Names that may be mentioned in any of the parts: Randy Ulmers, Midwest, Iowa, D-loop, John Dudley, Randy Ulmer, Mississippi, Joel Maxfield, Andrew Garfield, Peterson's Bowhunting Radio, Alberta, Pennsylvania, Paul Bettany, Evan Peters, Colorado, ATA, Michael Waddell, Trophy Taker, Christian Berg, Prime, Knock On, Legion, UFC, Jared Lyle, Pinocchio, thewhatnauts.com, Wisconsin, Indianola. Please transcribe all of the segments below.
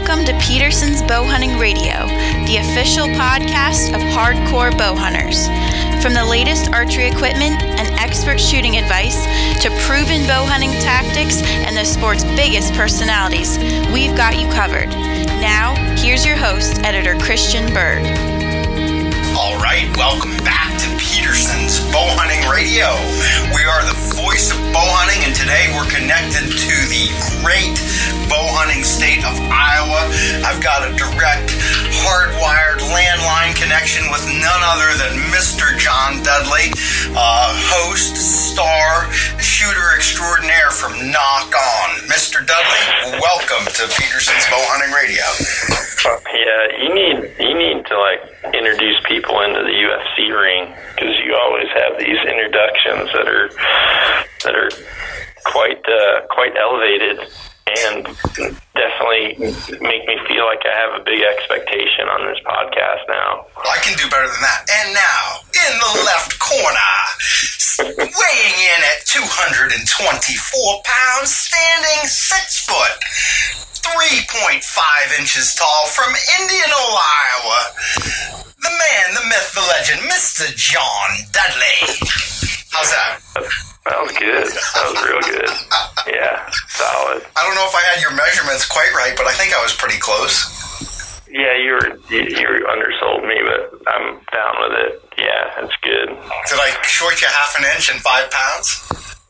Welcome to Peterson's Bowhunting Radio, the official podcast of hardcore bow hunters. From the latest archery equipment and expert shooting advice to proven bow hunting tactics and the sport's biggest personalities, we've got you covered. Now, here's your host, editor Christian Berg. All right, welcome back to Peterson's Bowhunting Radio. We are the voice of bow hunting, and today we're connected to the great bow hunting state of Iowa. I've got a direct, hardwired landline connection with none other than Mr. John Dudley, host, star, shooter extraordinaire from Knock On. Mr. Dudley, welcome to Peterson's Bow Hunting Radio. Yeah, you need to introduce people into the UFC ring, because you always have these introductions that are quite elevated. And definitely make me feel like I have a big expectation on this podcast now. I can do better than that. And now, in the left corner, weighing in at 224 pounds, standing 6 foot, 3.5 inches tall, from Indianola, Iowa, the man, the myth, the legend, Mr. John Dudley. How's that? That was good. That was real good. Yeah, solid. I don't know if I had your measurements quite right, but I think I was pretty close. Yeah, you undersold me, but I'm down with it. Yeah, it's good. Did I short you half an inch and 5 pounds?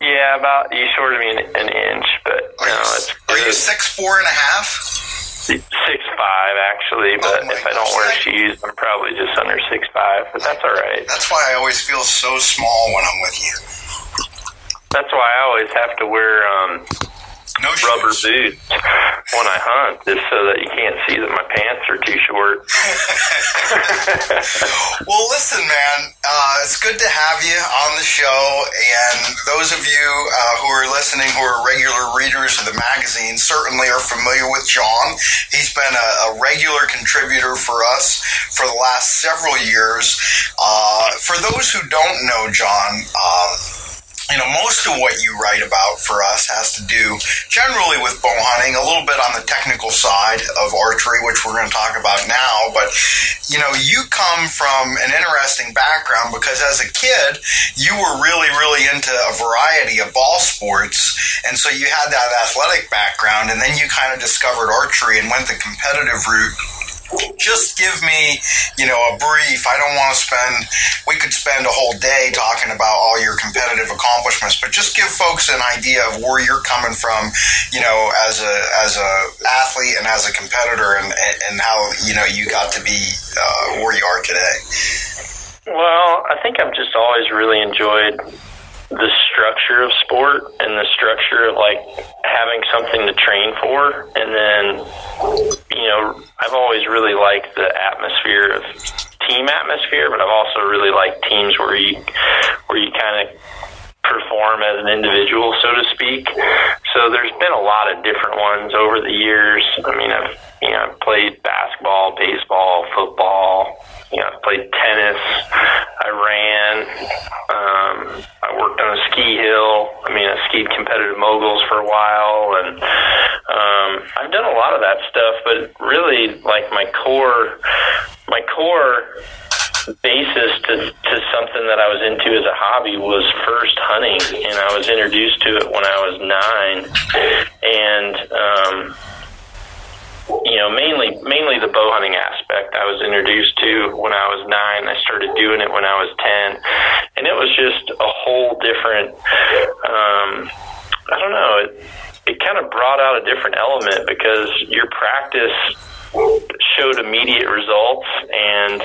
Yeah, about. You shorted me an inch, but no, it's good. Are you 6'4" and a half? 6'5", actually, but if I don't wear shoes, I'm probably just under 6'5", but that's all right. That's why I always feel so small when I'm with you. That's why I always have to wear rubber boots when I hunt, just so that you can't see that my pants are too short. Well, listen, man, it's good to have you on the show. And those of you who are listening, who are regular readers of the magazine, certainly are familiar with John. He's been a regular contributor for us for the last several years. For those who don't know John, most of what you write about for us has to do generally with bow hunting, a little bit on the technical side of archery, which we're going to talk about now. But, you come from an interesting background, because as a kid, you were really, really into a variety of ball sports. And so you had that athletic background, and then you kind of discovered archery and went the competitive route. Just give me, a brief. I don't want to we could spend a whole day talking about all your competitive accomplishments, but just give folks an idea of where you're coming from, as a athlete and as a competitor, and how, you got to be where you are today. Well, I think I've just always really enjoyed the structure of sport and the structure of having something to train for. And then, I've always really liked the atmosphere of team atmosphere, but I've also really liked teams where you kind of perform as an individual, so to speak. So there's been a lot of different ones over the years. I mean, I've played basketball, baseball, football, I played tennis, I ran, I worked on a ski hill. I skied competitive moguls for a while, and I've done a lot of that stuff, but really my core basis to something that I was into as a hobby was first hunting, and I was introduced to it when I was 9, and mainly the bow hunting aspect I was introduced to when I was 9. I started doing it when I was 10, and it was just a whole different, I don't know, it kind of brought out a different element, because your practice showed immediate results, and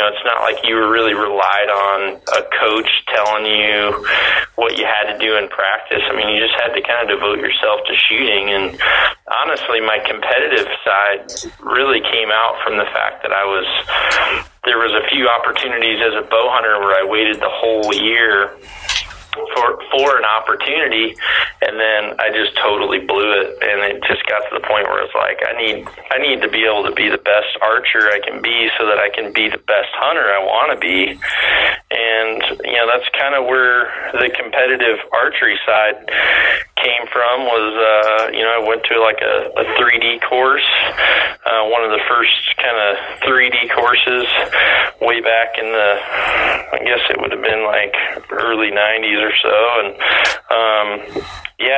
it's not like you were really relied on a coach telling you what you had to do in practice. You just had to kind of devote yourself to shooting, and honestly my competitive side really came out from the fact that there was a few opportunities as a bow hunter where I waited the whole year for an opportunity, and then I just totally blew it, and it just got to the point where it's like I need to be able to be the best archer I can be, so that I can be the best hunter I want to be. And that's kind of where the competitive archery side came from was, I went to like a 3D course, one of the first kind of 3D courses way back in the, I guess it would have been like early 90s or so. And,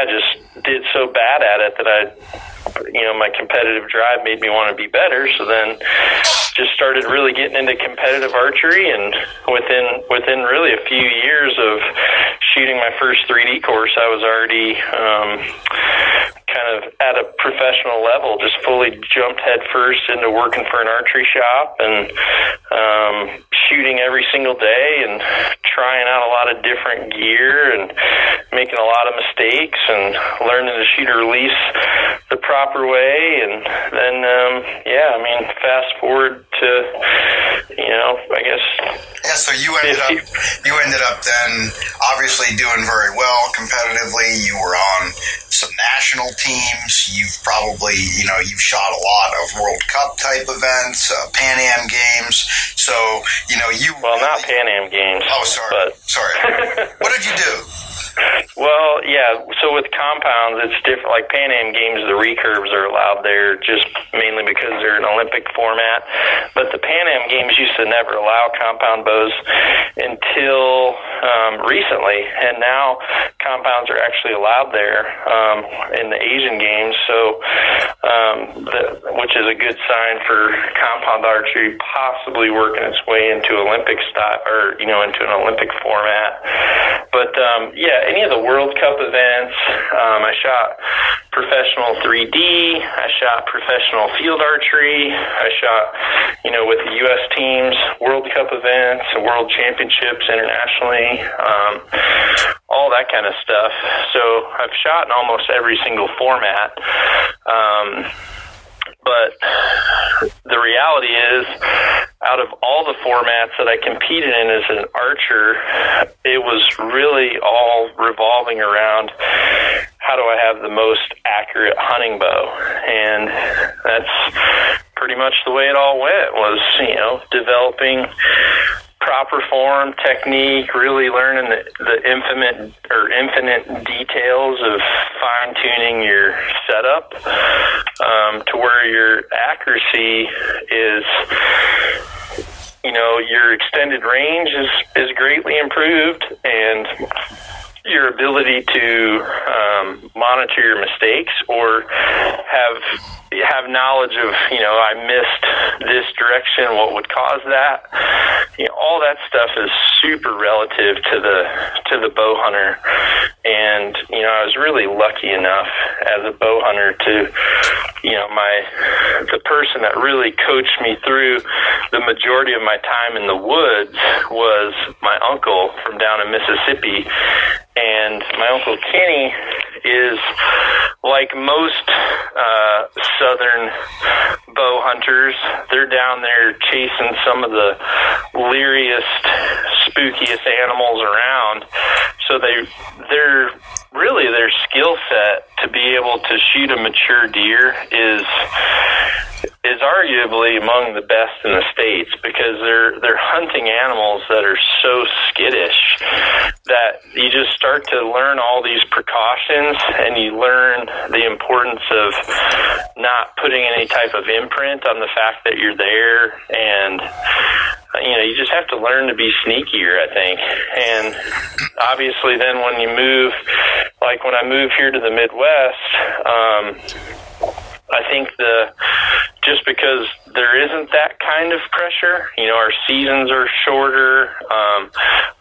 just did so bad at it that my competitive drive made me want to be better. So then just started really getting into competitive archery, and within really a few years of shooting my first 3D course, I was already kind of at a professional level, just fully jumped headfirst into working for an archery shop and shooting every single day and trying out a lot of different gear and making a lot of mistakes and learning to shoot or release the proper way. And then, fast forward to, I guess. Yeah, so you ended up then obviously doing very well competitively. You were on some national teams. You've probably, you've shot a lot of World Cup type events, Pan Am games. So, not Pan Am games. Oh, sorry. What did you do? Well, yeah, so with compounds, it's different. Like Pan Am games, the recurves are allowed there just mainly because they're an Olympic format. But the Pan Am games used to never allow compound bows until recently. And now compounds are actually allowed there in the Asian games, which is a good sign for compound archery possibly working its way into Olympic style or, into an Olympic format. But, any of the World Cup events, I shot professional 3D, I shot professional field archery, I shot, with the U.S. teams, World Cup events, World Championships internationally, all that kind of stuff. So I've shot in almost every single format. But the reality is, out of all the formats that I competed in as an archer, it was really all revolving around how do I have the most accurate hunting bow? And that's pretty much the way it all went, was, developing proper form, technique, really learning the infinite details of fine-tuning your setup to where your accuracy is, your extended range is greatly improved, and your ability to monitor your mistakes or have knowledge of, I missed this direction, what would cause that? All that stuff is super relative to the bow hunter. And, I was really lucky enough as a bow hunter to, the person that really coached me through the majority of my time in the woods was my uncle from down in Mississippi. And my Uncle Kenny is, like most southern bow hunters, they're down there chasing some of the leariest, spookiest animals around. So they're really, their skill set to be able to shoot a mature deer is arguably among the best in the States, because they're hunting animals that are so skittish that you just start to learn all these precautions, and you learn the importance of not putting any type of imprint on the fact that you're there, and you just have to learn to be sneakier, I think. And obviously then when you move, like when I moved here to the Midwest, I think just because there isn't that kind of pressure, our seasons are shorter.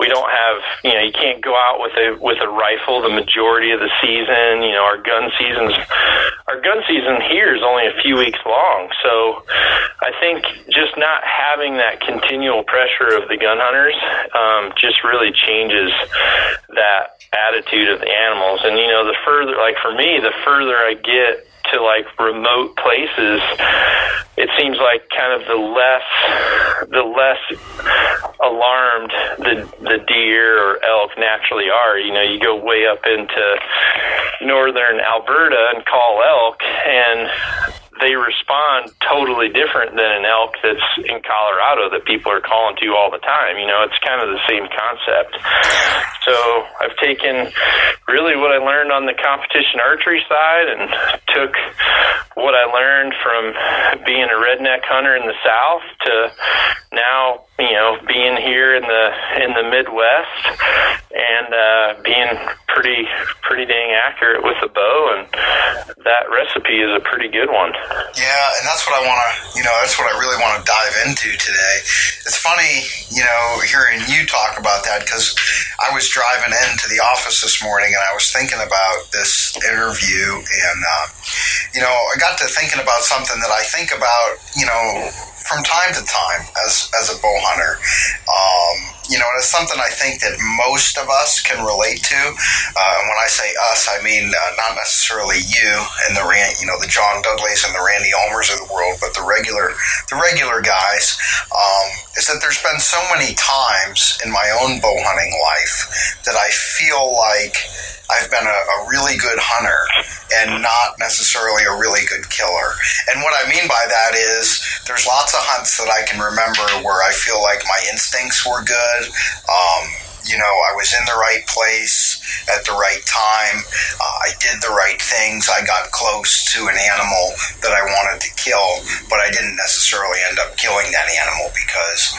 We don't have, you can't go out with a rifle the majority of the season. Our gun season here is only a few weeks long. So I think just not having that continual pressure of the gun hunters, just really changes that attitude of the animals. And, the further, like for me, the further I get to like remote places, it seems like kind of the less alarmed the deer or elk naturally are. You go way up into northern Alberta and call elk, and they respond totally different than an elk that's in Colorado that people are calling to all the time. It's kind of the same concept. So I've taken really what I learned on the competition archery side and took what I learned from being a redneck hunter in the South to now, you know, being here in the Midwest and being pretty dang accurate with the bow, and that recipe is a pretty good one. Yeah, and that's what I want to, you know, that's what I really want to dive into today. It's funny, you know, hearing you talk about that, because I was driving into the office this morning and I was thinking about this interview, and you know, I got to thinking about something that I think about, you know, from time to time as a bow hunter. You know, and it's something I think that most of us can relate to. And when I say us, I mean not necessarily you and the John Dudleys and the Randy Ulmers of the world, but the regular guys. Is that there's been so many times in my own bow hunting life that I feel like I've been a really good hunter and not necessarily a really good killer. And what I mean by that is there's lots of hunts that I can remember where I feel like my instincts were good. You know, I was in the right place at the right time. I did the right things. I got close to an animal that I wanted to kill, but I didn't necessarily end up killing that animal because,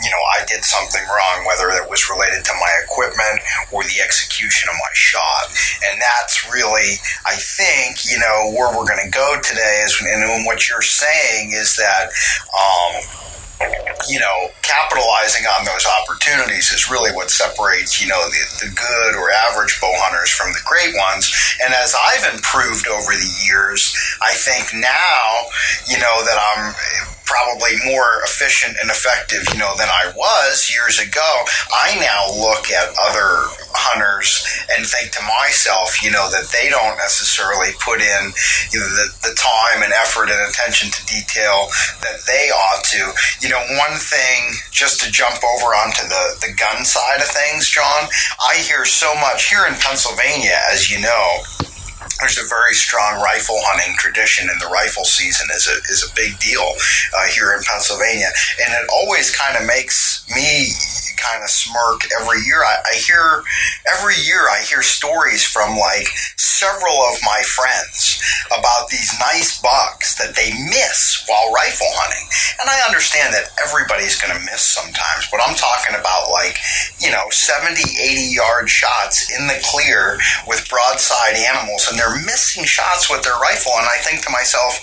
you know, I did something wrong, whether it was related to my equipment or the execution of my shot. And that's really, I think, you know, where we're going to go today is, and what you're saying is that, you know, capitalizing on those opportunities is really what separates, you know, the good or average bow hunters from the great ones. And as I've improved over the years, I think now, you know, that I'm probably more efficient and effective, you know, than I was years ago. I now look at other hunters and think to myself, you know, that they don't necessarily put in, you know, the time and effort and attention to detail that they ought to. You know, one thing, just to jump over onto the gun side of things, John, I hear so much here in Pennsylvania, as you know. There's a very strong rifle hunting tradition, and the rifle season is a big deal here in Pennsylvania. And it always kind of makes me kind of smirk every year. I hear stories from like several of my friends about these nice bucks that they miss while rifle hunting. And I understand that everybody's going to miss sometimes, but I'm talking about like, you know, 70, 80-yard shots in the clear with broadside animals, and they're missing shots with their rifle. And I think to myself,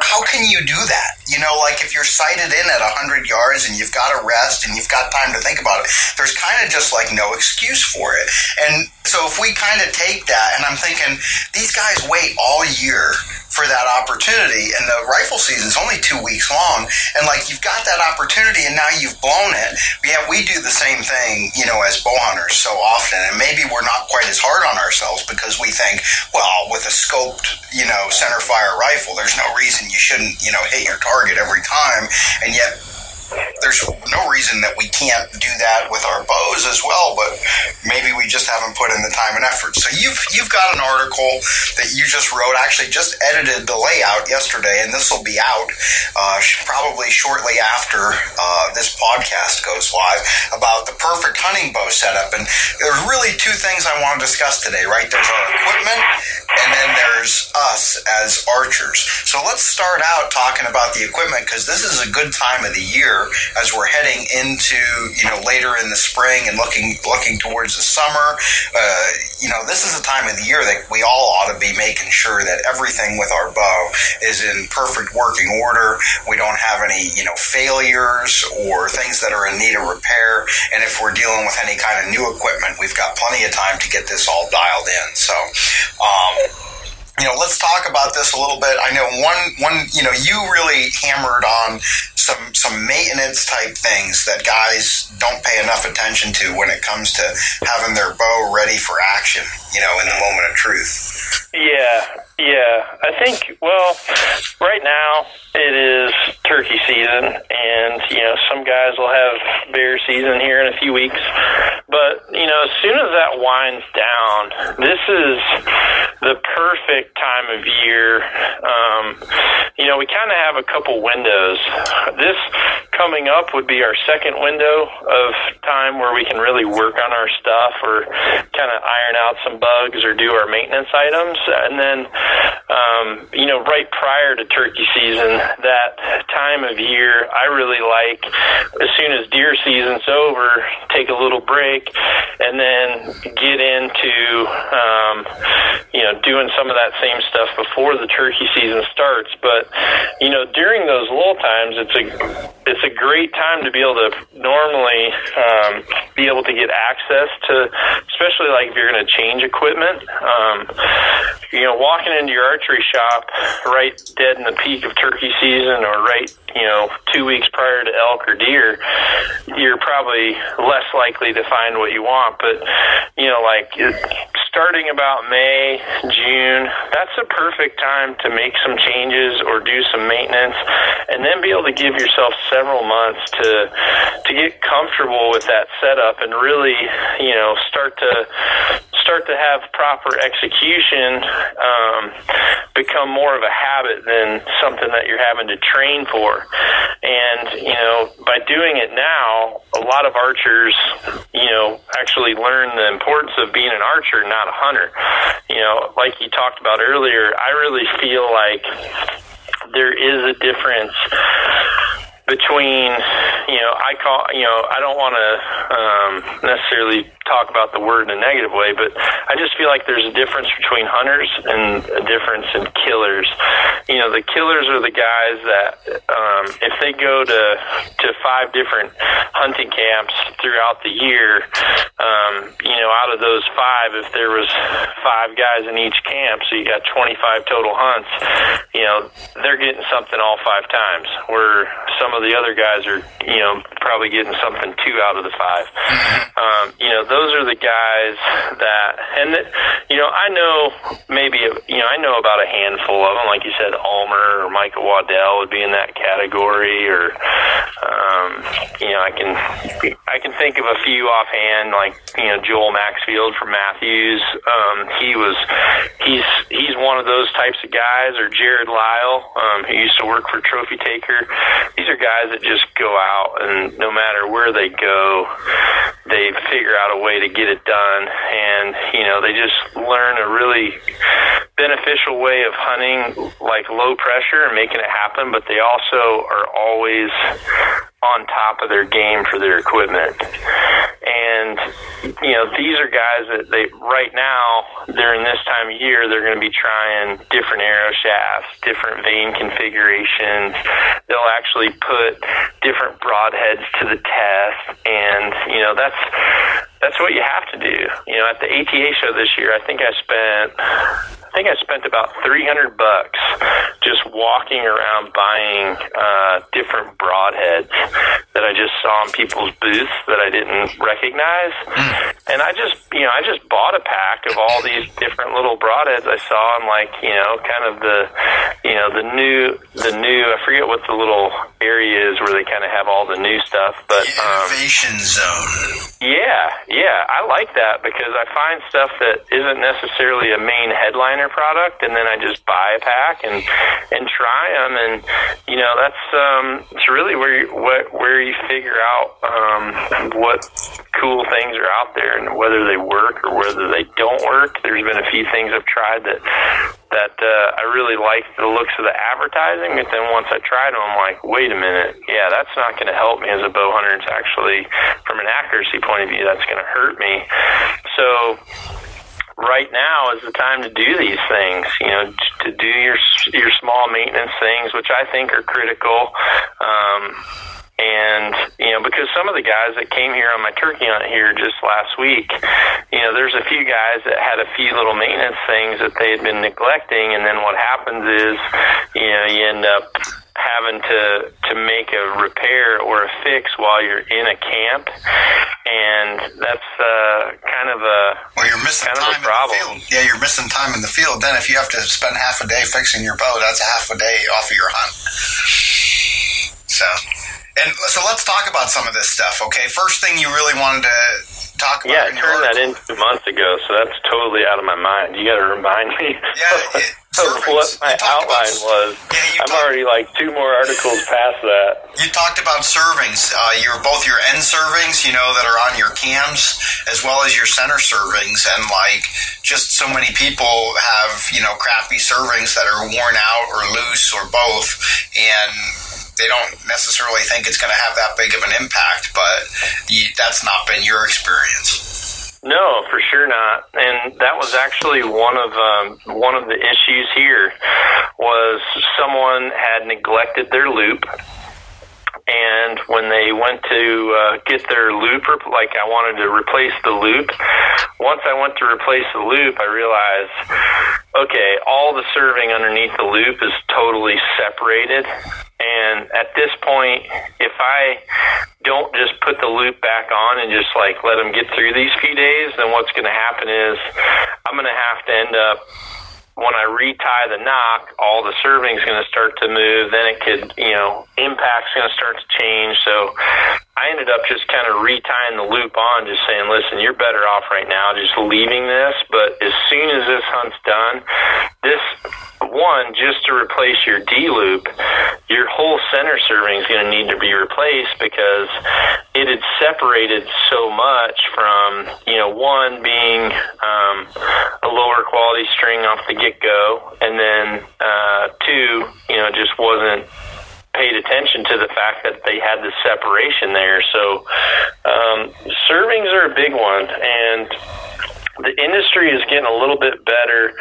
how can you do that? You know, like if you're sighted in at 100 yards and you've got to rest and you've got time to think about it, there's kind of just like no excuse for it. And so if we kind of take that, and I'm thinking, these guys wait all year for that opportunity, and the rifle season's only 2 weeks long, and like you've got that opportunity and now you've blown it. Yeah, we do the same thing, you know, as bow hunters so often, and maybe we're not quite as hard on ourselves because we think, well, with a scoped, you know, center fire rifle, there's no reason you shouldn't, you know, hit your target every time. And yet there's no reason that we can't do that with our bows as well, but maybe we just haven't put in the time and effort. So you've got an article that you just wrote, actually just edited the layout yesterday, and this will be out probably shortly after this podcast goes live, about the perfect hunting bow setup. And there's really two things I want to discuss today, right? There's our equipment, and then there's us as archers. So let's start out talking about the equipment, because this is a good time of the year as we're heading into, you know, later in the spring and looking towards the summer. You know, this is the time of the year that we all ought to be making sure that everything with our bow is in perfect working order. We don't have any, you know, failures or things that are in need of repair. And if we're dealing with any kind of new equipment, we've got plenty of time to get this all dialed in. So, you know, let's talk about this a little bit. I know one, you know, you really hammered on some maintenance type things that guys don't pay enough attention to when it comes to having their bow ready for action, you know, in the moment of truth. Yeah. I think, well, right now it is turkey season, and, you know, some guys will have bear season here in a few weeks. But, you know, as soon as that winds down, this is the perfect time of year. You know, we kind of have a couple windows. This coming up would be our second window of time where we can really work on our stuff or kind of iron out some bugs or do our maintenance items. And then, right prior to turkey season, that time of year, I really like, as soon as deer season's over, take a little break and then get into, doing some of that same stuff before the turkey season starts. But, during those lull times, it's a great time to be able to normally be able to get access to, especially like if you're going to change equipment. Walking into your archery shop right dead in the peak of turkey season or right 2 weeks prior to elk or deer, you're probably less likely to find what you want. But starting about May, June, that's a perfect time to make some changes or do some maintenance, and then be able to give yourself several months to get comfortable with that setup and really, start to have proper execution become more of a habit than something that you're having to train for. And, by doing it now, a lot of archers, actually learn the importance of being an archer, not a hunter. Like you talked about earlier, I really feel like there is a difference between, I don't want to necessarily talk about the word in a negative way, but I just feel like there's a difference between hunters and a difference in killers. The killers are the guys that if they go to five different hunting camps throughout the year, out of those five, if there was five guys in each camp, so you got 25 total hunts, they're getting something all five times, where some of the other guys are, probably getting something two out of the five. Those are the guys that, I know about a handful of them. Like you said, Ulmer or Michael Waddell would be in that category, or I can think of a few offhand, like Joel Maxfield from Matthews. He's one of those types of guys, or Jared Lyle, who used to work for Trophy Taker. These are guys that just go out, and no matter where they go, they figure out a way to get it done. And they just learn a really beneficial way of hunting, like low pressure and making it happen, but they also are always on top of their game for their equipment. And these are guys that they, right now, during this time of year, they're going to be trying different arrow shafts, different vein configurations. They'll actually put different broadheads to the test, and that's what you have to do. At the ATA show this year, I think I spent about $300 just walking around buying different broadheads that I just saw in people's booths that I didn't recognize. And I just bought a pack of all these different little broadheads I saw, and the new, I forget what the little area is where they kind of have all the new stuff, but innovation zone. Yeah, I like that, because I find stuff that isn't necessarily a main headliner product, and then I just buy a pack and try them, and that's it's really where you figure out what cool things are out there and whether they work or whether they don't work. There's been a few things I've tried that I really liked the looks of the advertising, but then once I tried them, I'm like, wait a minute, yeah, that's not going to help me as a bow hunter. It's actually, from an accuracy point of view, that's going to hurt me. So right now is the time to do these things, to do your small maintenance things, which I think are critical. And, because some of the guys that came here on my turkey hunt here just last week, there's a few guys that had a few little maintenance things that they had been neglecting. And then what happens is, you end up having to make a repair or a fix while you're in a camp. And that's you're missing time problem. In the field. Yeah, you're missing time in the field. Then if you have to spend half a day fixing your bow, that's half a day off of your hunt. So... And so let's talk about some of this stuff, okay? First thing you really wanted to talk about. Yeah, I turned that in 2 months ago, so that's totally out of my mind. You got to remind me. Yeah, what my outline was. Yeah, I'm already like two more articles past that. You talked about servings, both your end servings, you know, that are on your cams, as well as your center servings. And like, just so many people have, you know, crappy servings that are worn out or loose or both, and they don't necessarily think it's going to have that big of an impact, but that's not been your experience. No, for sure not. And that was actually one of the issues here was someone had neglected their loop. And when they went to get their loop, like I wanted to replace the loop. Once I went to replace the loop, I realized, okay, all the serving underneath the loop is totally separated. And at this point, if I don't just put the loop back on and just like let them get through these few days, then what's going to happen is I'm going to have to end up, when I retie the knock, all the serving's going to start to move. Then it could, you know, impact's going to start to change. So I ended up just kind of retying the loop on, just saying, listen, you're better off right now just leaving this. But as soon as this hunt's done, just to replace your D-loop, your whole center serving's going to need to be replaced because it had separated so much from, you know, one being a lower quality string off the get-go, and then two, you know, just wasn't paid attention to the fact that they had the separation there. So servings are a big one, and the industry is getting a little bit better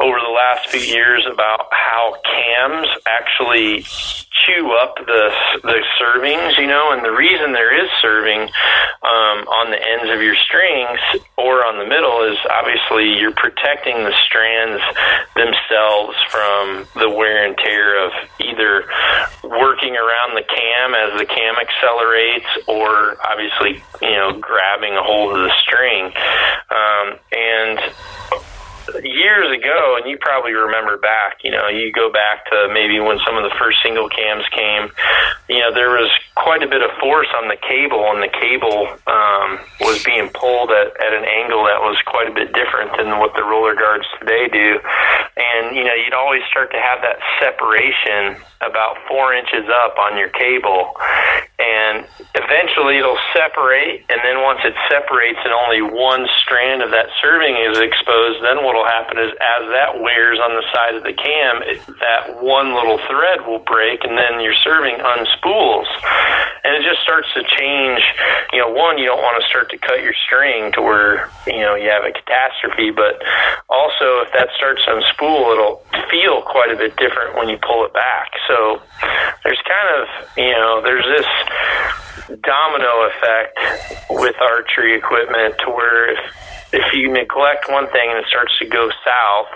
over the last few years about how cams actually chew up the servings, you know, and the reason there is serving on the ends of your strings or on the middle is obviously you're protecting the strands themselves from the wear and tear of either working around the cam as the cam accelerates or obviously, you know, grabbing a hold of the string. And years ago, and you probably remember back, you know, you go back to maybe when some of the first single cams came, you know, there was quite a bit of force on the cable, and the cable was being pulled at an angle that was quite a bit different than what the roller guards today do. And, you know, you'd always start to have that separation about 4 inches up on your cable, and eventually it'll separate, and then once it separates and only one strand of that serving is exposed, then what'll happen is as that wears on the side of the cam, that one little thread will break, and then your serving unspools, and it just starts to change. You know, one, you don't want to start to cut your string to where, you know, you have a catastrophe, but also if that starts to unspool, it'll feel quite a bit different when you pull it back. So there's kind of, you know, there's this domino effect with archery equipment to where if you neglect one thing and it starts to go south,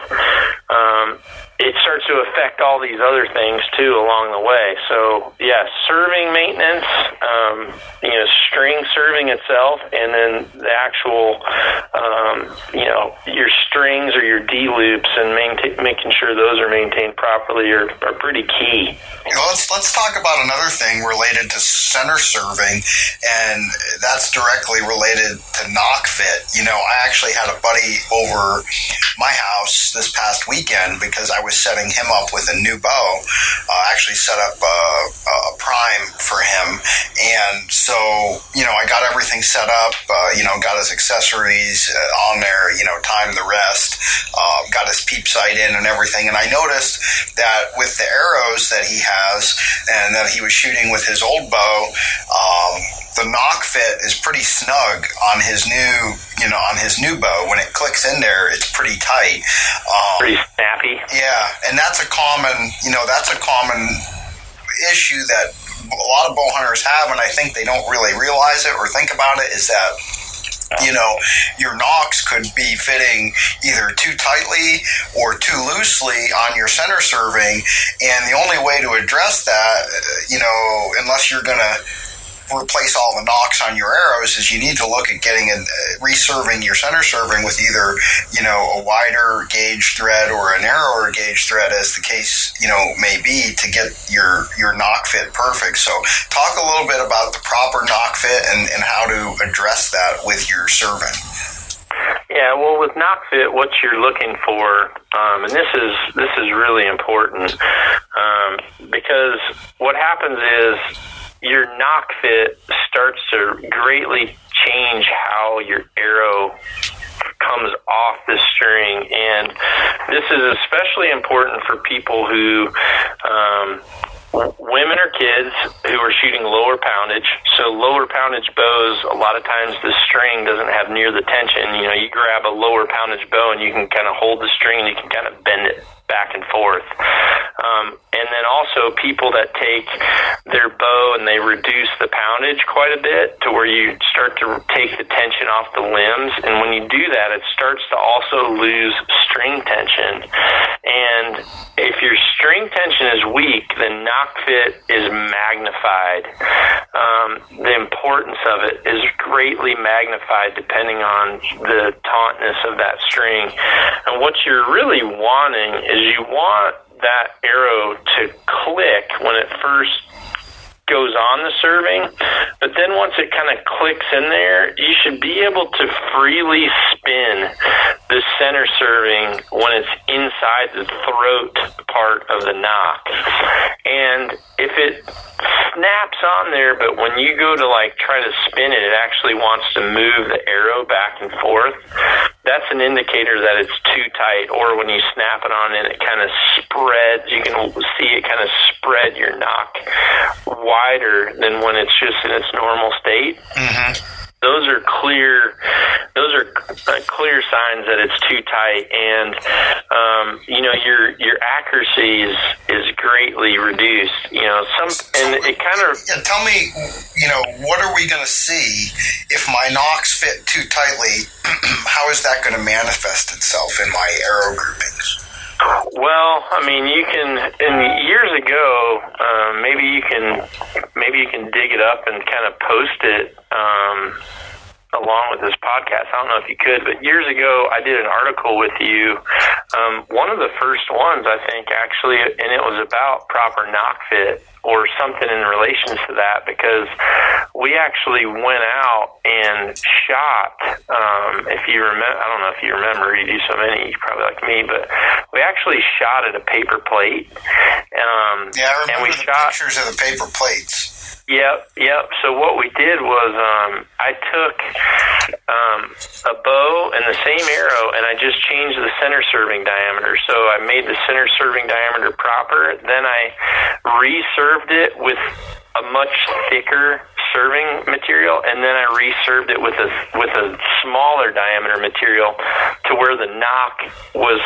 it starts to affect all these other things too along the way. So yeah, serving maintenance, you know, string serving itself, and then the actual, you know, your strings or your D loops and making sure those are maintained properly are pretty key. You know, let's talk about another thing related to center serving, and that's directly related to knock fit. You know, I actually had a buddy over my house this past weekend because I was setting him up with a new bow. Actually set up a Prime for him, and so, you know, I got everything set up, you know, got his accessories on there, you know, timed the rest, got his peep sight in and everything, and I noticed that with the arrows that he has and that he was shooting with his old bow, the knock fit is pretty snug on his new, you know, on his new bow. When it clicks in there, it's pretty tight. Pretty snappy. Yeah, and that's a common, you know, that's a common issue that a lot of bow hunters have, and I think they don't really realize it or think about it, is that, you know, your knocks could be fitting either too tightly or too loosely on your center serving, and the only way to address that, you know, unless you're going to replace all the knocks on your arrows, is you need to look at getting and reserving your center serving with either, you know, a wider gauge thread or a narrower gauge thread, as the case, you know, may be, to get your knock fit perfect. So talk a little bit about the proper knock fit and how to address that with your serving. Yeah, well, with KnockFit, what you're looking for, and this is really important, because what happens is your KnockFit starts to greatly change how your arrow comes off the string, and this is especially important for people who, women or kids who are shooting lower poundage. So lower poundage bows, a lot of times the string doesn't have near the tension. You know, you grab a lower poundage bow and you can kind of hold the string and you can kind of bend it back and forth. And then also people that take their bow and they reduce the poundage quite a bit to where you start to take the tension off the limbs. And when you do that, it starts to also lose string tension. And if your string tension is weak, then KnockFit is magnified. The importance of it is greatly magnified depending on the tautness of that string. And what you're really wanting is you want that arrow to click when it first goes on the serving, but then once it kind of clicks in there, you should be able to freely spin the center serving when it's inside the throat part of the knock. And if it snaps on there, but when you go to like try to spin it, it actually wants to move the arrow back and forth, that's an indicator that it's too tight. Or when you snap it on and it kind of spreads, you can see it kind of spread your knock wider than when it's just in its normal state. Mm-hmm. Those are clear signs that it's too tight, and your accuracy is greatly reduced. Tell me, what are we going to see if my knocks fit too tightly? How is that going to manifest itself in my arrow groupings? Well, I mean, years ago, maybe you can dig it up and kind of post it along with this podcast. I don't know if you could, but years ago, I did an article with you, one of the first ones, I think, actually, and it was about proper KnockFit or something in relation to that, because we actually went out and shot, I don't know if you remember, you do so many, you're probably like me, but we actually shot at a paper plate. I remember and we shot pictures of the paper plates. Yep. So what we did was I took a bow and the same arrow, and I just changed the center serving diameter. So I made the center serving diameter proper. Then I reserved it with a much thicker serving material, and then I reserved it with a smaller diameter material to where the knock was.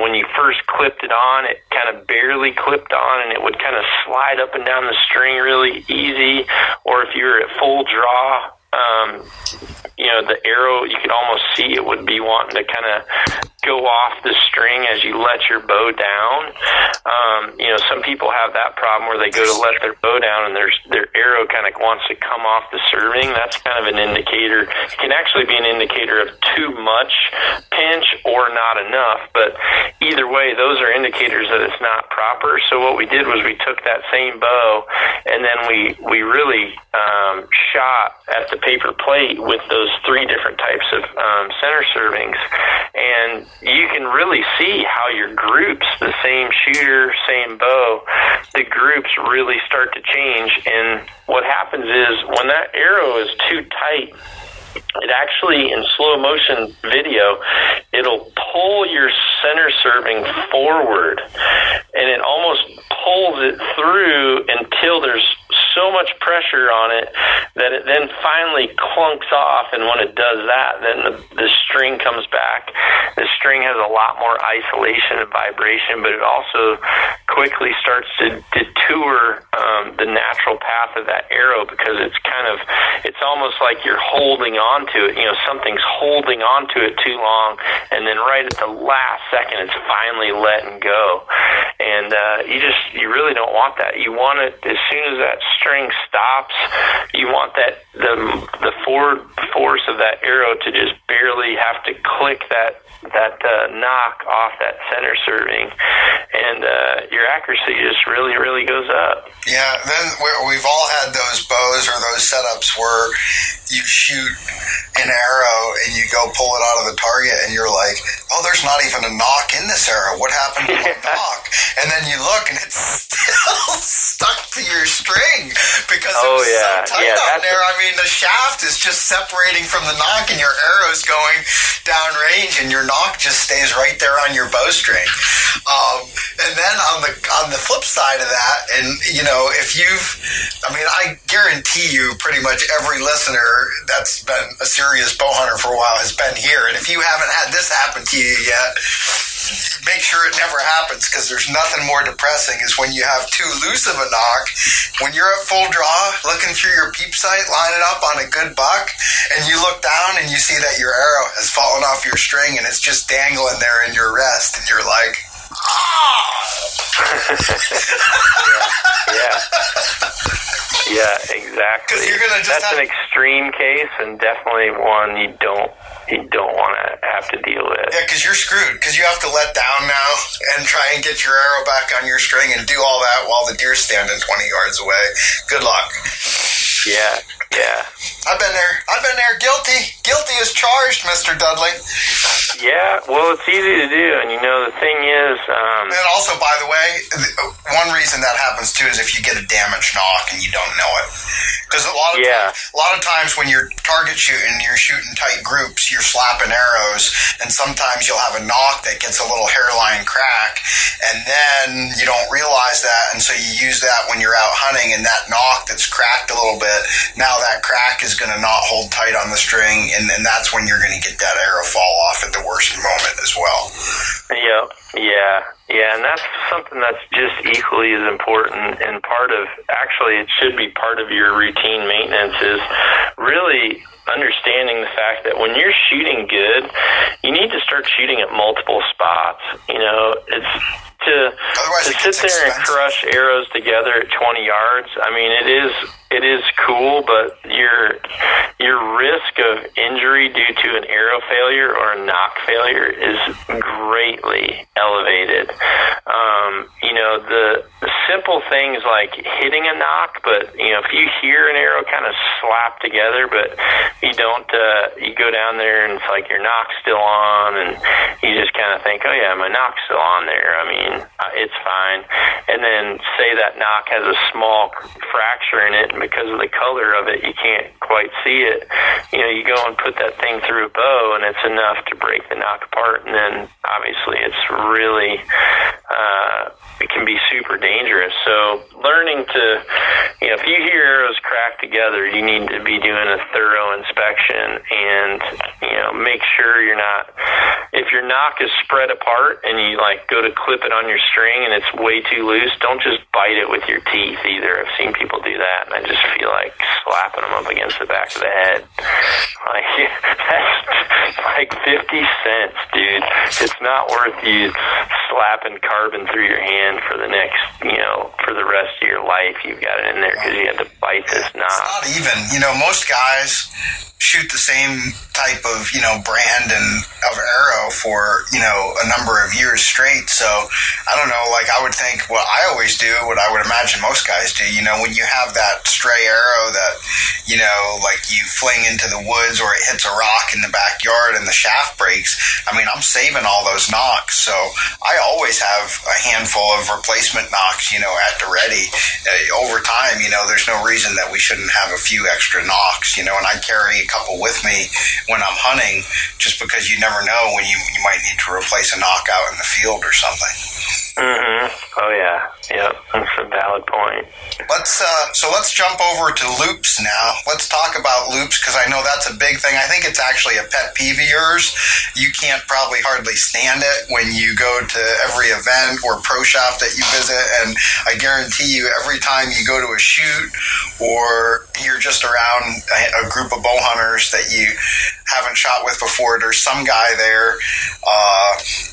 When you first clipped it on, it kind of barely clipped on, and it would kind of slide up and down the string really easy. Or if you were at full draw, the arrow, you could almost see it would be wanting to kind of go off the string as you let your bow down. Some people have that problem where they go to let their bow down and their arrow kind of wants to come off the serving. That's kind of an indicator. It can actually be an indicator of too much pinch or not enough, but either way, those are indicators that it's not proper. So what we did was we took that same bow and then we really shot at the paper plate with those three different types of center servings, and you can really see how your groups, the same shooter, same bow, the groups really start to change. And what happens is when that arrow is too tight, it actually, in slow motion video, it'll pull your center serving forward, and it almost pulls it through until there's so much pressure on it that it then finally clunks off. And when it does that, then the string comes back. The string has a lot more isolation and vibration, but it also quickly starts to detour the natural path of that arrow, because it's almost like you're holding on to it. Something's holding on to it too long, and then right at the last second, it's finally letting go. And you really don't want that. You want it as soon as that string stops. You want that the forward force of that arrow to just barely have to click that knock off that center serving, and your accuracy just really, really goes up. Yeah, then we've all had those bows or those setups where you shoot an arrow and you go pull it out of the target and you're like, oh, there's not even a knock in this arrow. What happened to the knock? And then you look and it's still stuck to your string because it was so tight out there. I mean, the shaft is just separating from the knock and your arrow's going downrange and your knock just stays right there on your bowstring. And then on the flip side of that, and you know, if you've, I mean, I guarantee you pretty much every listener that's been a serious bow hunter for a while has been here, and if you haven't had this happen to you yet, make sure it never happens, because there's nothing more depressing is when you have too loose of a knock, when you're at full draw looking through your peep sight, lining up on a good buck, and you look down and you see that your arrow has fallen off your string and it's just dangling there in your rest, and you're like, exactly. Because you're gonna just an extreme case, and definitely one you don't want to have to deal with. Yeah, because you're screwed. Because you have to let down now and try and get your arrow back on your string and do all that while the deer's standing 20 yards away. Good luck. Yeah, yeah. I've been there. Guilty as charged, Mr. Dudley. Yeah, well, it's easy to do, and you know, the thing is... and also, by the way, one reason that happens, too, is if you get a damaged knock and you don't know it. Because a lot of times when you're target shooting, you're shooting tight groups, you're slapping arrows, and sometimes you'll have a knock that gets a little hairline crack, and then you don't realize that, and so you use that when you're out hunting, and that knock that's cracked a little bit, now that crack is going to not hold tight on the string, and then that's when you're going to get that arrow fall off at the worst moment as well. Yeah, and that's something that's just equally as important, and it should be part of your routine maintenance, is really understanding the fact that when you're shooting good, you need to start shooting at multiple spots. You know, it's... To sit there and crush arrows together at 20 yards, I mean, it is cool, but your risk of injury due to an arrow failure or a knock failure is greatly elevated. You know, the simple things like hitting a knock, but, you know, if you hear an arrow kind of slap together, but you don't, you go down there and it's like your knock's still on, and you just kind of think, oh yeah, my knock's still on there. I mean, it's fine. And then say that knock has a small fracture in it, and because of the color of it, you can't quite see it. You know, you go and put that thing through a bow, and it's enough to break the knock apart. And then obviously, it's really it can be super dangerous. So learning to, you know, if you hear arrows crack together, you need to be doing a thorough inspection, and you know, make sure you're not. If your knock is spread apart and you like go to clip it on your string and it's way too loose, don't just bite it with your teeth either. I've seen people do that, and I just feel like slapping them up against the back of the head. Like, that's like 50 cents, dude. It's not worth you slapping carbon through your hand for the next, you know, for the rest of your life. You've got it in there because you had to bite this knob. It's not even, you know, most guys shoot the same type of, you know, brand and of arrow for, you know, a number of years straight. So I don't know, like I would think what I always do, what I would imagine most guys do, you know, when you have that stray arrow that, you know, like you fling into the woods or it hits a rock in the backyard and the shaft breaks, I mean, I'm saving all those knocks. So I always have a handful of replacement knocks, you know, at the ready. Over time, you know, there's no reason that we shouldn't have a few extra knocks, you know, and I carry a couple with me when I'm hunting, just because you never know when you might need to replace a knockout in the field or something. Mm-hmm. Oh yeah, yep. That's a valid point. Let's jump over to loops now. Let's talk about loops, because I know that's a big thing. I think it's actually a pet peeve of yours. You can't probably hardly stand it when you go to every event or pro shop that you visit, and I guarantee you every time you go to a shoot or you're just around a group of bow hunters that you haven't shot with before, there's some guy there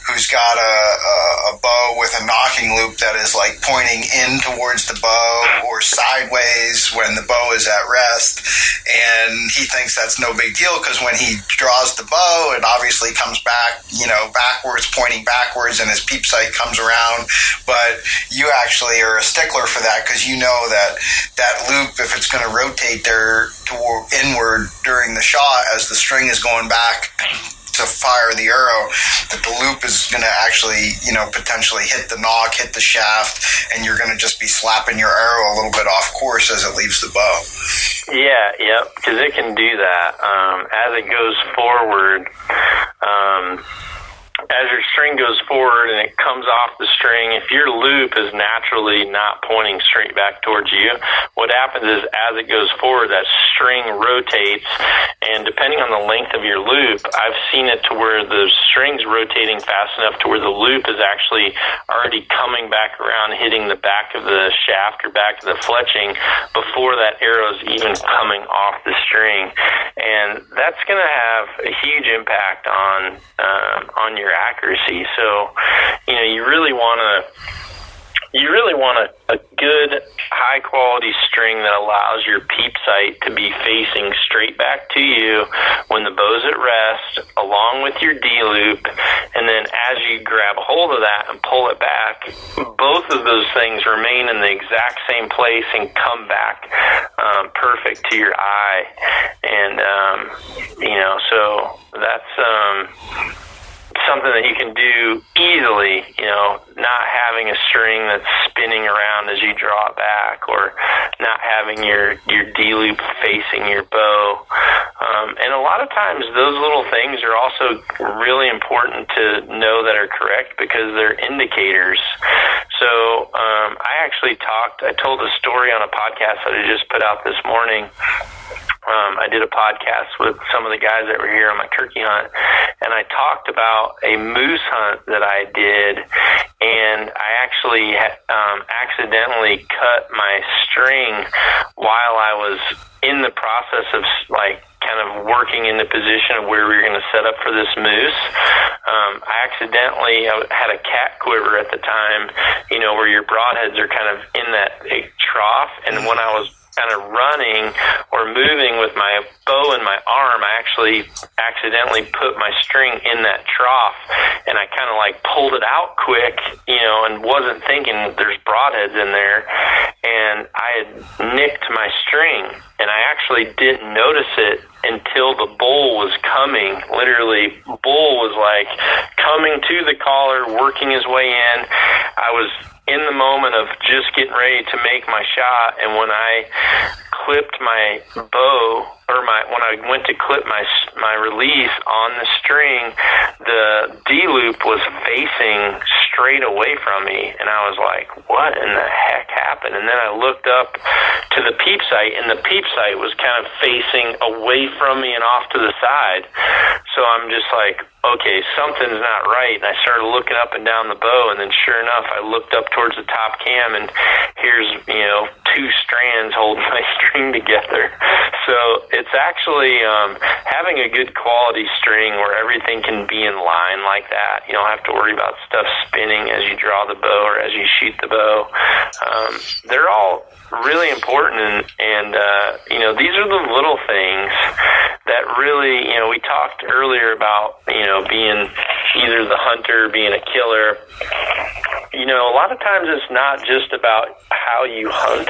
who's got a bow with a knocking loop that is like pointing in towards the bow or sideways when the bow is at rest, and he thinks that's no big deal because when he draws the bow, it obviously comes back, you know, backwards, pointing backwards, and his peep sight comes around. But you actually are a stickler for that, because you know that loop, if it's going to rotate there toward inward during the shot as the string string is going back to fire the arrow, that the loop is going to actually, you know, potentially hit the nock, hit the shaft, and you're going to just be slapping your arrow a little bit off course as it leaves the bow. Yeah, yep, because it can do that. As it goes forward, as your string goes forward and it comes off the string, if your loop is naturally not pointing straight back towards you, what happens is as it goes forward, that string rotates, and depending on the length of your loop, I've seen it to where the string's rotating fast enough to where the loop is actually already coming back around, hitting the back of the shaft or back of the fletching before that arrow is even coming off the string. And that's going to have a huge impact on your accuracy. So, you know, you really want a good high quality string that allows your peep sight to be facing straight back to you when the bow's at rest, along with your D loop, and then as you grab hold of that and pull it back, both of those things remain in the exact same place and come back perfect to your eye. And you know, so that's something that you can do easily, you know, not having a string that's spinning around as you draw it back, or not having your D-loop facing your bow. And a lot of times those little things are also really important to know that are correct because they're indicators. So I told a story on a podcast that I just put out this morning. I did a podcast with some of the guys that were here on my turkey hunt, and I talked about a moose hunt that I did, and I actually accidentally cut my string while I was in the process of, like, kind of working in the position of where we were going to set up for this moose. I had a cat quiver at the time, you know, where your broadheads are kind of in that big trough, and when I was kind of running or moving with my bow in my arm, I actually accidentally put my string in that trough, and I kind of like pulled it out quick, you know, and wasn't thinking there's broadheads in there, and I had nicked my string, and I actually didn't notice it until the bull was coming. Literally, bull was like coming to the collar, working his way in. I was in the moment of just getting ready to make my shot, and when I clipped my bow, when I went to clip my release on the string, the D loop was facing straight away from me, and I was like, what in the heck happened? And then I looked up to the peep sight, and the peep sight was kind of facing away from me and off to the side. So I'm just like, okay, something's not right. And I started looking up and down the bow, and then sure enough, I looked up towards the top cam, and here's, you know, two strands holding my string together. So it's actually having a good quality string where everything can be in line like that. You don't have to worry about stuff spinning as you draw the bow or as you shoot the bow. They're all really important, and you know, these are the little things that really, you know, we talked earlier about, you know, being either the hunter, being a killer. You know, a lot of times it's not just about how you hunt.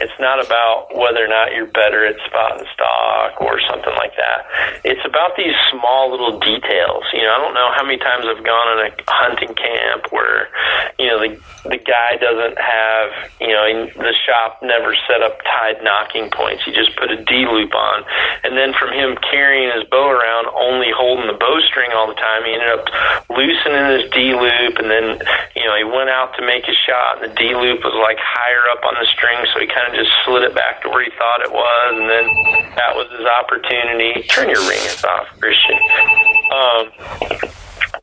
It's not about whether or not you're better at spot and stock or something like that. It's about these small little details. You know, I don't know how many times I've gone on a hunting camp where, you know, the guy doesn't have, you know, in the shop never set up tied knocking points. He just put a D-loop on. And then from him carrying his bow around, only holding the bowstring all the time, he ended up loosening his D-loop, and then, you know, he went out to make his shot, and the D-loop was like higher up on the string, so he kind of just slid it back to where he thought it was, and then that was his opportunity. Turn your ring off, Christian.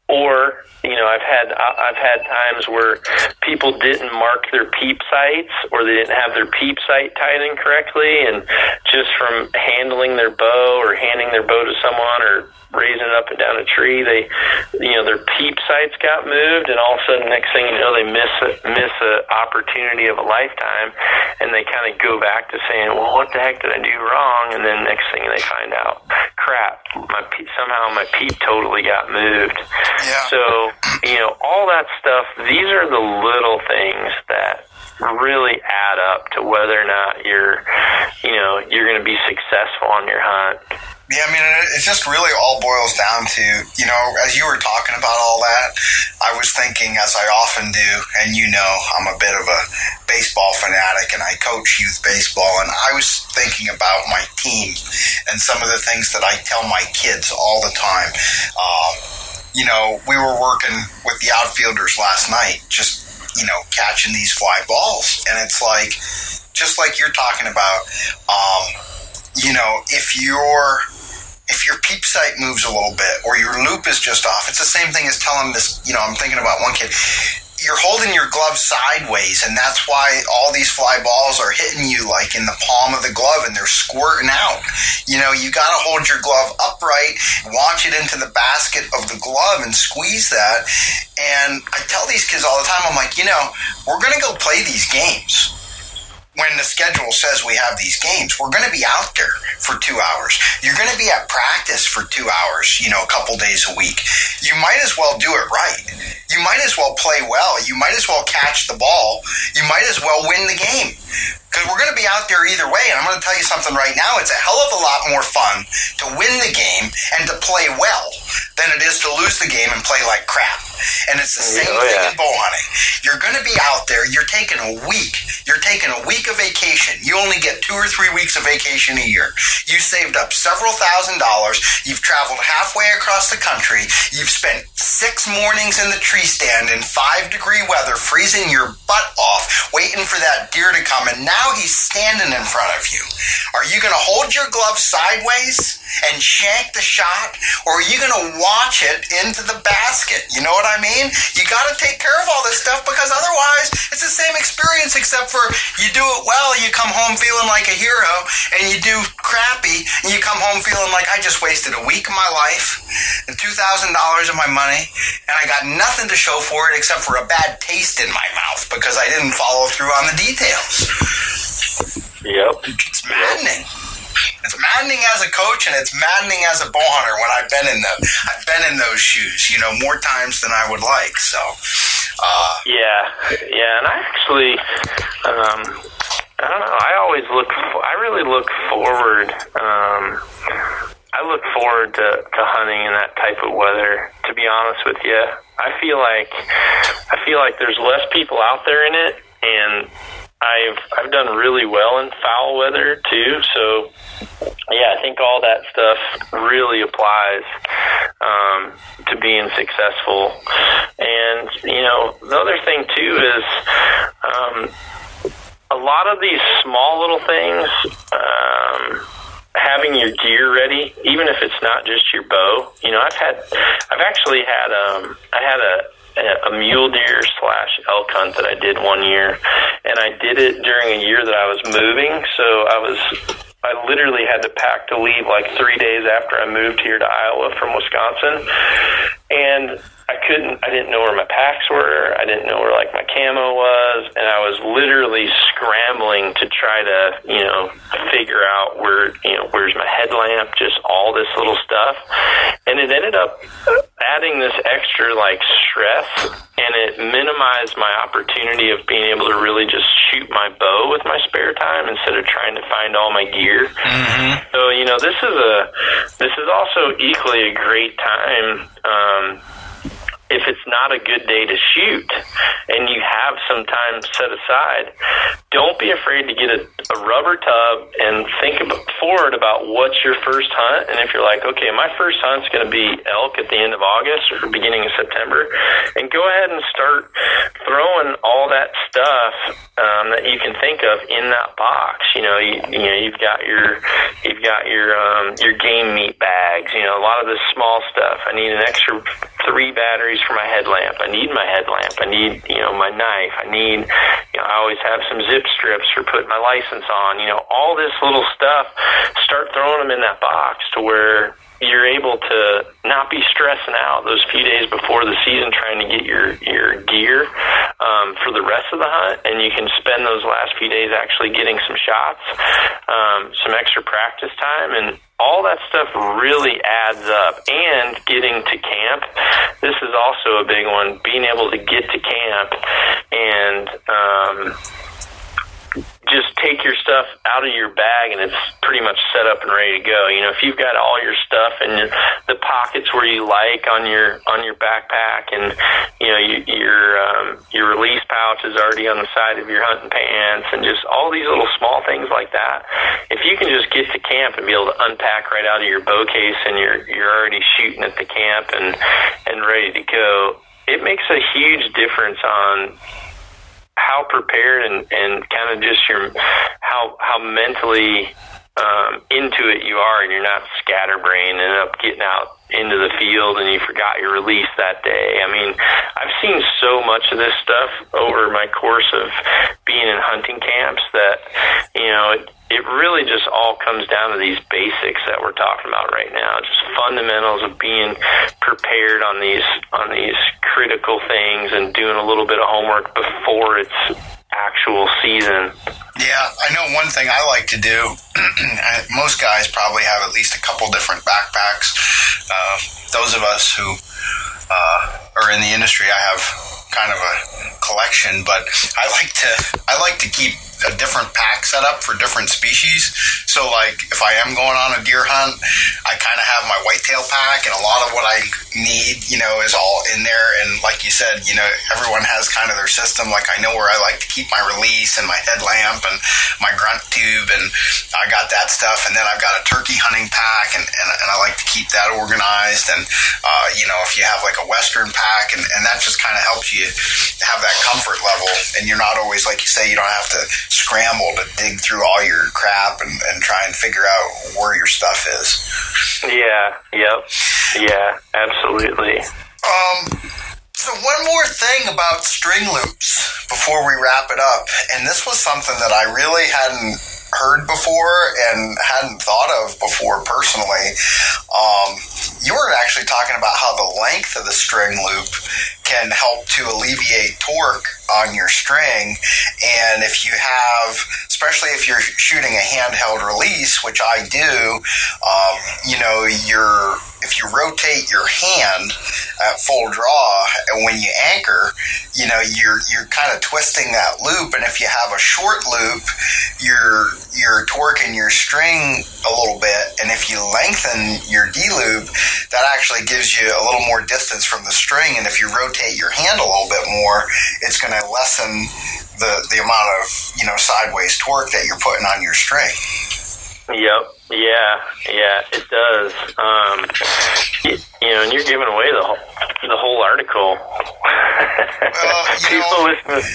Or, you know, I've had times where people didn't mark their peep sights, or they didn't have their peep sight tied in correctly, and just from handling their bow or handing their bow to someone or raising it up and down a tree, they, you know, their peep sights got moved, and all of a sudden, next thing you know, they miss an opportunity of a lifetime, and they kind of go back to saying, well, what the heck did I do wrong? And then next thing they find out, crap, somehow my peep totally got moved. Yeah. So, you know, all that stuff, these are the little things that really add up to whether or not you're going to be successful on your hunt. Yeah, I mean, it just really all boils down to, you know, as you were talking about all that, I was thinking, as I often do, and you know, I'm a bit of a baseball fanatic and I coach youth baseball, and I was thinking about my team and some of the things that I tell my kids all the time. You know, we were working with the outfielders last night, just, you know, catching these fly balls, and it's like, just like you're talking about, you know, if your peep sight moves a little bit or your loop is just off, it's the same thing as telling this, you know, I'm thinking about one kid, you're holding your glove sideways, and that's why all these fly balls are hitting you like in the palm of the glove and they're squirting out. You know, you got to hold your glove upright, launch it into the basket of the glove and squeeze that. And I tell these kids all the time, I'm like, you know, we're going to go play these games. When the schedule says we have these games, we're going to be out there for 2 hours. You're going to be at practice for 2 hours, you know, a couple days a week. You might as well do it right. You might as well play well. You might as well catch the ball. You might as well win the game. Because we're going to be out there either way, and I'm going to tell you something right now. It's a hell of a lot more fun to win the game and to play well than it is to lose the game and play like crap. And it's the same thing in bow hunting. You're going to be out there. You're taking a week. You're taking a week of vacation. You only get 2 or 3 weeks of vacation a year. You saved up several $1,000s. You've traveled halfway across the country. You've spent 6 mornings in the tree stand in 5-degree weather, freezing your butt off, waiting for that deer to come, and now he's standing in front of you. Are you going to hold your glove sideways and shank the shot, or are you going to watch it into the basket? You know what I mean? You got to take care of all this stuff, because otherwise it's the same experience, except for you do it well, you come home feeling like a hero, and you do crappy and you come home feeling like I just wasted a week of my life and $2,000 of my money, and I got nothing to show for it except for a bad taste in my mouth because I didn't follow through on the details. Yep. It's maddening. It's maddening as a coach, and it's maddening as a bow hunter when I've been in those shoes, you know, more times than I would like. So, yeah, and I actually, I don't know. I really look forward. I look forward to hunting in that type of weather, to be honest with you. I feel like there's less people out there in it, and I've done really well in foul weather too, so yeah, I think all that stuff really applies to being successful. And you know, the other thing too is a lot of these small little things, having your gear ready, even if it's not just your bow. You know, I've actually had I had a mule deer / elk hunt that I did one year, and I did it during a year that I was moving, so I literally had to pack to leave like 3 days after I moved here to Iowa from Wisconsin, and I didn't know where my packs were, I didn't know where like my camo was, and I was literally scrambling to try to, you know, figure out where, you know, where's my headlamp, just all this little stuff, and it ended up adding this extra like stress, and it minimized my opportunity of being able to really just shoot my bow with my spare time instead of trying to find all my gear. Mm-hmm. So, you know, this is also equally a great time if it's not a good day to shoot and you have some time set aside. Don't be afraid to get a rubber tub and think forward about what's your first hunt. And if you're like, okay, my first hunt's going to be elk at the end of August or beginning of September, and go ahead and start throwing all that stuff that you can think of in that box. You know, you've got your game meat bags. You know, a lot of this small stuff. I need an extra 3 batteries for my headlamp. I need my headlamp. I need, you know, my knife. I need, you know, I always have some zip strips for putting my license on. You know, all this little stuff, start throwing them in that box to where you're able to not be stressing out those few days before the season trying to get your gear for the rest of the hunt, and you can spend those last few days actually getting some shots, some extra practice time, and all that stuff really adds up. And getting to camp, this is also a big one, being able to get to camp and just take your stuff out of your bag and it's pretty much set up and ready to go. You know, if you've got all your stuff and the pockets where you like on your backpack, and you know your release pouch is already on the side of your hunting pants, and just all these little small things like that. If you can just get to camp and be able to unpack right out of your bow case, and you're already shooting at the camp and ready to go, it makes a huge difference on how prepared and kind of just your how mentally into it you are, and you're not scatterbrained and up getting out into the field and you forgot your release that day. I mean, I've seen so much of this stuff over my course of being in hunting camps that, you know, it really just all comes down to these basics that we're talking about right now. Just fundamentals of being prepared on these critical things and doing a little bit of homework before it's actual season. Yeah, I know one thing I like to do. Most guys probably have at least a couple different backpacks. Those of us who are in the industry, I have kind of a collection, but I like to keep a different pack set up for different species. So like if I am going on a deer hunt, I kind of have my whitetail pack, and a lot of what I need, you know, is all in there. And like you said, you know, everyone has kind of their system. Like I know where I like to keep my release and my headlamp and my grunt tube, and I got that stuff. And then I've got a turkey hunting pack, and I like to keep that organized. And you know, if you have like a western pack, and that just kind of helps you have that comfort level, and you're not always, like you say, you don't have to scramble to dig through all your crap and try and figure out where your stuff is. Yeah, yep, yeah, absolutely. So one more thing about string loops before we wrap it up, and this was something that I really hadn't heard before and hadn't thought of before personally. You were actually talking about how the length of the string loop can help to alleviate torque on your string, and if you have, especially if you're shooting a handheld release, which I do, you know, if you rotate your hand at full draw and when you anchor, you know, you're kind of twisting that loop, and if you have a short loop, you're torquing your string a little bit, and if you lengthen your D-loop, that actually gives you a little more distance from the string, and if you rotate your hand a little bit more, it's going to lessen the amount of, you know, sideways torque that you're putting on your string. Yep. Yeah, it does. You know, and you're giving away the whole article. People listen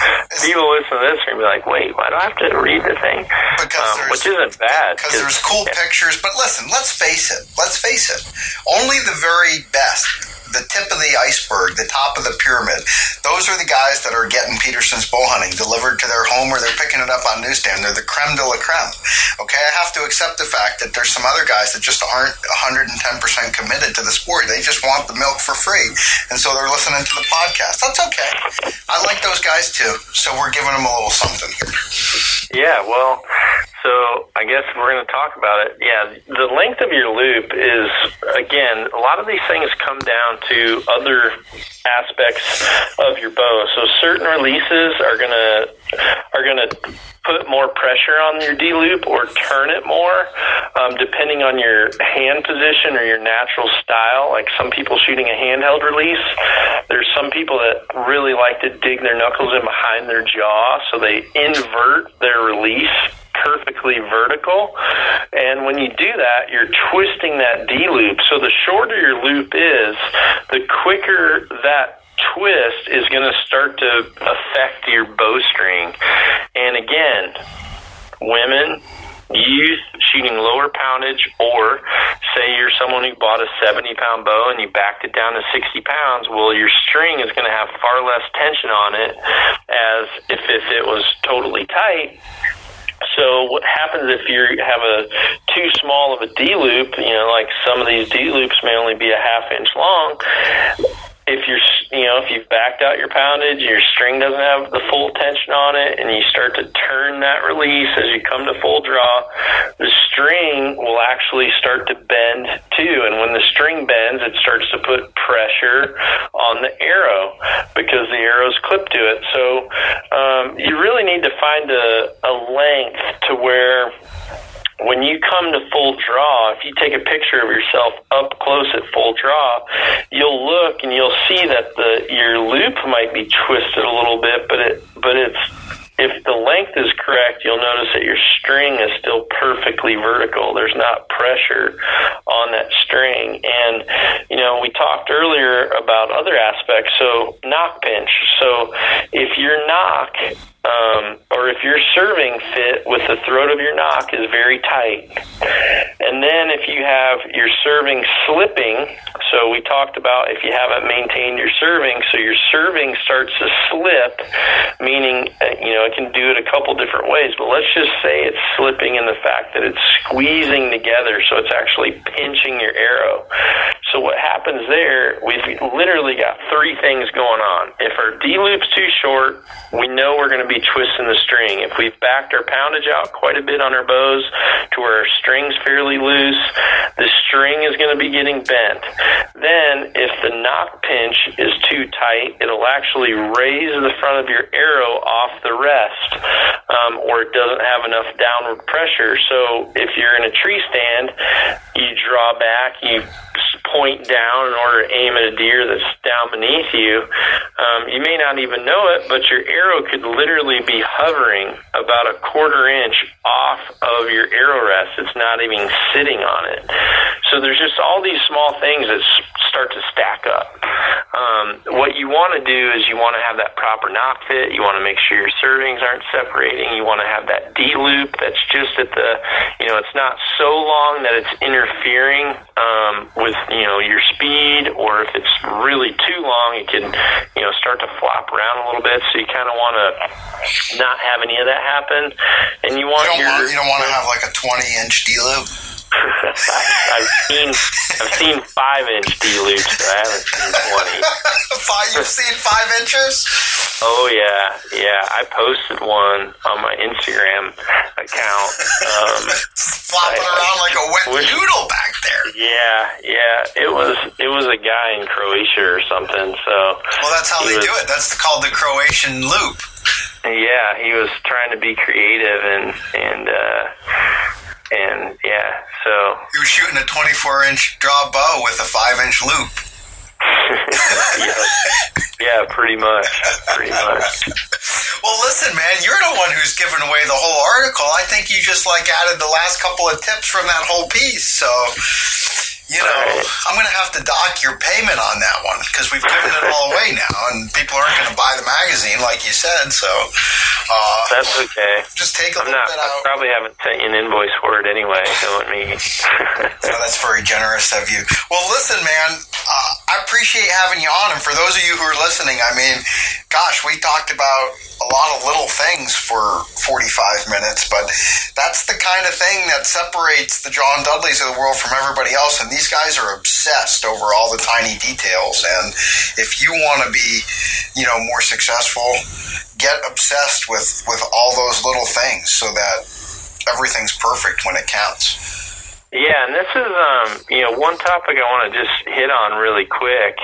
to this and be like, wait, why do I have to read the thing? Which isn't bad. Because there's cool pictures. But listen, let's face it. Only the very best, the tip of the iceberg, the top of the pyramid, those are the guys that are getting Peterson's Bowhunting delivered to their home, or they're picking it up on newsstand. They're the creme de la creme. Okay, I have to accept the fact that there's some other guys that just aren't 110% committed to the sport. They just want the milk for free, and so they're listening to the podcast. That's okay. I like those guys too, so we're giving them a little something here. Yeah, well, so I guess we're going to talk about it. Yeah, the length of your loop is, again, a lot of these things come down to other aspects of your bow. So certain releases are going to put more pressure on your D-loop or turn it more, depending on your hand position or your natural style. Like some people shooting a handheld release, there's some people that really like to dig their knuckles in behind their jaw, so they invert their release perfectly vertical, and when you do that, you're twisting that D-loop. So the shorter your loop is, the quicker that twist is going to start to affect your bowstring. And again, women, youth shooting lower poundage, or say you're someone who bought a 70-pound bow and you backed it down to 60 pounds, well, your string is going to have far less tension on it as if it was totally tight. So what happens if you have a too small of a D-loop, you know, like some of these D-loops may only be a half inch long, if you're, you know, if you've backed out your poundage, your string doesn't have the full tension on it, and you start to turn that release as you come to full draw, the string will actually start to bend too. And when the string bends, it starts to put pressure on the arrow because the arrow's clipped to it. So you really need to find a length to where when you come to full draw, if you take a picture of yourself up close at full draw, you'll look and you'll see that your loop might be twisted a little bit, but if the length is correct, you'll notice that your string is still perfectly vertical. There's not pressure on that string. And, you know, we talked earlier about other aspects, so knock pinch. So if your knock or if your serving fit with the throat of your knock is very tight, and then if you have your serving slipping, so we talked about if you haven't maintained your serving, so your serving starts to slip, meaning, you know, it can do it a couple different ways, but let's just say it's slipping in the fact that it's squeezing together, so it's actually pinching your arrow. So what happens there, we've literally got three things going on. If our D-loop's too short, we know we're going to be twisting the string. If we've backed our poundage out quite a bit on our bows to where our string's fairly loose, the string is going to be getting bent. Then if the knock pinch is too tight, it'll actually raise the front of your arrow off the rest, or it doesn't have enough downward pressure. So if you're in a tree stand, you draw back, you point down in order to aim at a deer that's down beneath you. You may not even know it, but your arrow could literally be hovering about a quarter inch off of your arrow rest. It's not even sitting on it. So there's just all these small things that start to stack up. What you want to do is you want to have that proper knock fit. You want to make sure your servings aren't separating. You want to have that D-loop that's just at the, you know, it's not so long that it's interfering with, you know, your speed, or if it's really too long, it can, you know, start to flop around a little bit. So you kind of want to not have any of that happen. And you want you don't want to have like a 20-inch D-loop. I've seen 5-inch D-loops, but I haven't seen 20. You've seen 5-inchers? Oh, yeah. I posted one on my Instagram account. Flopping around like a wet noodle back there. Yeah. It was a guy in Croatia or something. So. Well, that's how they do it. That's called the Croatian loop. Yeah, he was trying to be creative and yeah, so he was shooting a 24-inch draw bow with a 5-inch loop. Yeah, pretty much. Well, listen, man, you're the one who's given away the whole article. I think you just added the last couple of tips from that whole piece. So, you know, right. I'm going to have to dock your payment on that one because we've given it all away now, and people aren't going to buy the magazine like you said, so... that's okay. Just take a little bit out. I probably haven't sent you an invoice for it anyway, don't me. No, that's very generous of you. Well, listen, man, I appreciate having you on, and for those of you who are listening, I mean, gosh, we talked about a lot of little things for 45 minutes, but that's the kind of thing that separates the John Dudleys of the world from everybody else, and these guys are obsessed over all the tiny details, and if you want to be, you know, more successful, get obsessed with all those little things so that everything's perfect when it counts. Yeah, and this is, you know, one topic I want to just hit on really quick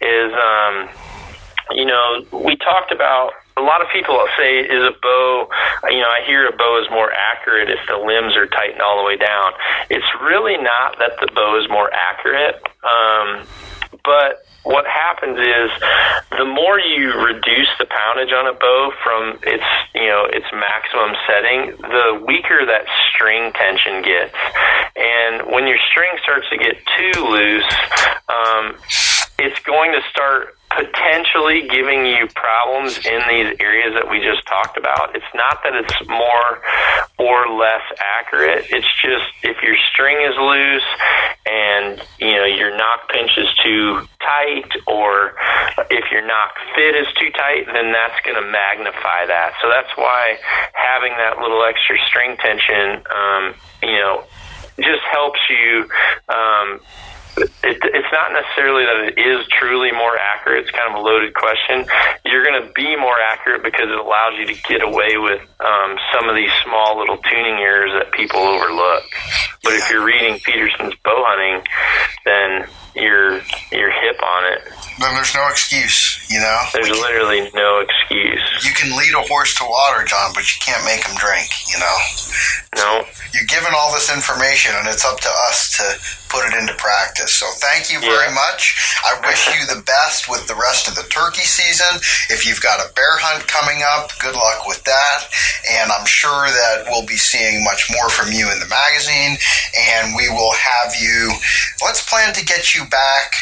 is, you know, we talked about a lot of people say is a bow, you know, I hear a bow is more accurate if the limbs are tightened all the way down. It's really not that the bow is more accurate, but what happens is the more you reduce the poundage on a bow from its, you know, its maximum setting, the weaker that string tension gets. And when your string starts to get too loose, it's going to start potentially giving you problems in these areas that we just talked about. It's not that it's more or less accurate. It's just if your string is loose and, you know, your knock pinch is too tight, or if your knock fit is too tight, then that's going to magnify that. So that's why having that little extra string tension, you know, just helps you It's not necessarily that it is truly more accurate. It's kind of a loaded question. You're going to be more accurate because it allows you to get away with some of these small little tuning errors that people overlook. But if you're reading Peterson's Bowhunting, then you're hip on it. Then there's no excuse, you know? There's literally no excuse. You can lead a horse to water, John, but you can't make him drink, you know? No. You're given all this information, and it's up to us to put it into practice. So thank you very much. I wish you the best with the rest of the turkey season. If you've got a bear hunt coming up, good luck with that. And I'm sure that we'll be seeing much more from you in the magazine, and we will have you. Let's plan to get you back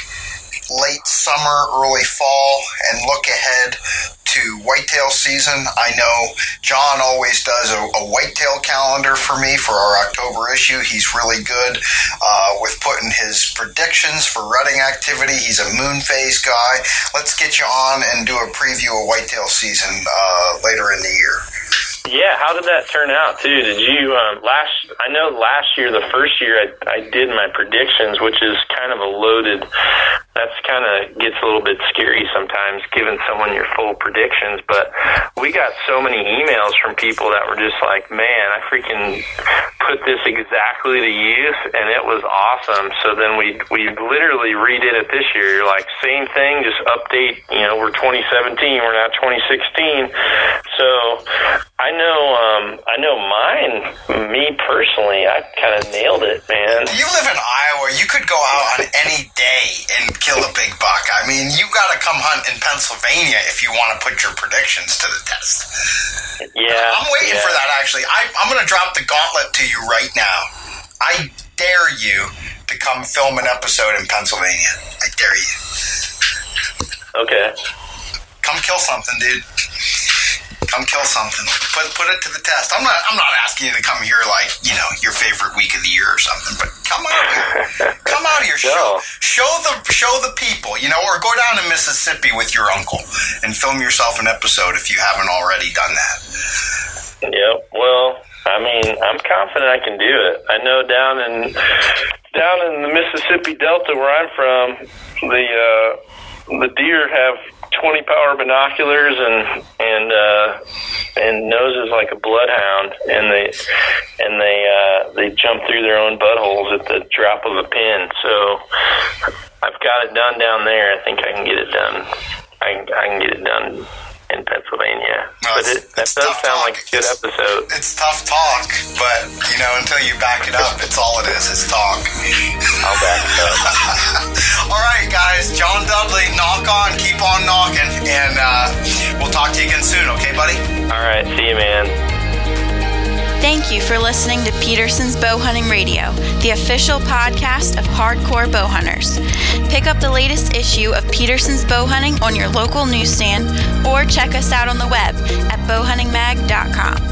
late summer, early fall, and look ahead to whitetail season. I know John always does a whitetail calendar for me for our October issue. He's really good with putting his predictions for rutting activity. He's a moon phase guy. Let's get you on and do a preview of whitetail season later in the year. Yeah, how did that turn out, too? Did you, I know last year, the first year, I did my predictions, which is kind of a loaded, that's kind of gets a little bit scary sometimes, giving someone your full predictions, but we got so many emails from people that were just like, man, I freaking put this exactly to use, and it was awesome. So then we literally redid it this year, like, same thing, just update, you know, we're 2017, we're not 2016, so I know mine, me personally, I kind of nailed it, man. You live in Iowa. You could go out on any day and kill a big buck. I mean, you got to come hunt in Pennsylvania if you want to put your predictions to the test. Yeah. I'm waiting for that, actually. I'm going to drop the gauntlet to you right now. I dare you to come film an episode in Pennsylvania. I dare you. Okay. Come kill something, dude. Come kill something. Put it to the test. I'm not asking you to come here like, you know, your favorite week of the year or something, but come out here. Come out here. Show the people, you know, or go down to Mississippi with your uncle and film yourself an episode if you haven't already done that. Yep. Well, I mean, I'm confident I can do it. I know down in the Mississippi Delta where I'm from, the deer have 20 power binoculars and noses like a bloodhound, and they jump through their own buttholes at the drop of a pin. So I've got it done down there. I think I can get it done. I can get it done in Pennsylvania. No, but that does sound like a good episode. It's tough talk, but, you know, until you back it up, it's all it is. It's talk. I'll back it up. All right, guys. John Dudley, knock on. Keep on knocking. And we'll talk to you again soon. Okay, buddy? All right. See you, man. Thank you for listening to Peterson's Bowhunting Radio, the official podcast of hardcore bowhunters. Pick up the latest issue of Peterson's Bowhunting on your local newsstand or check us out on the web at bowhuntingmag.com.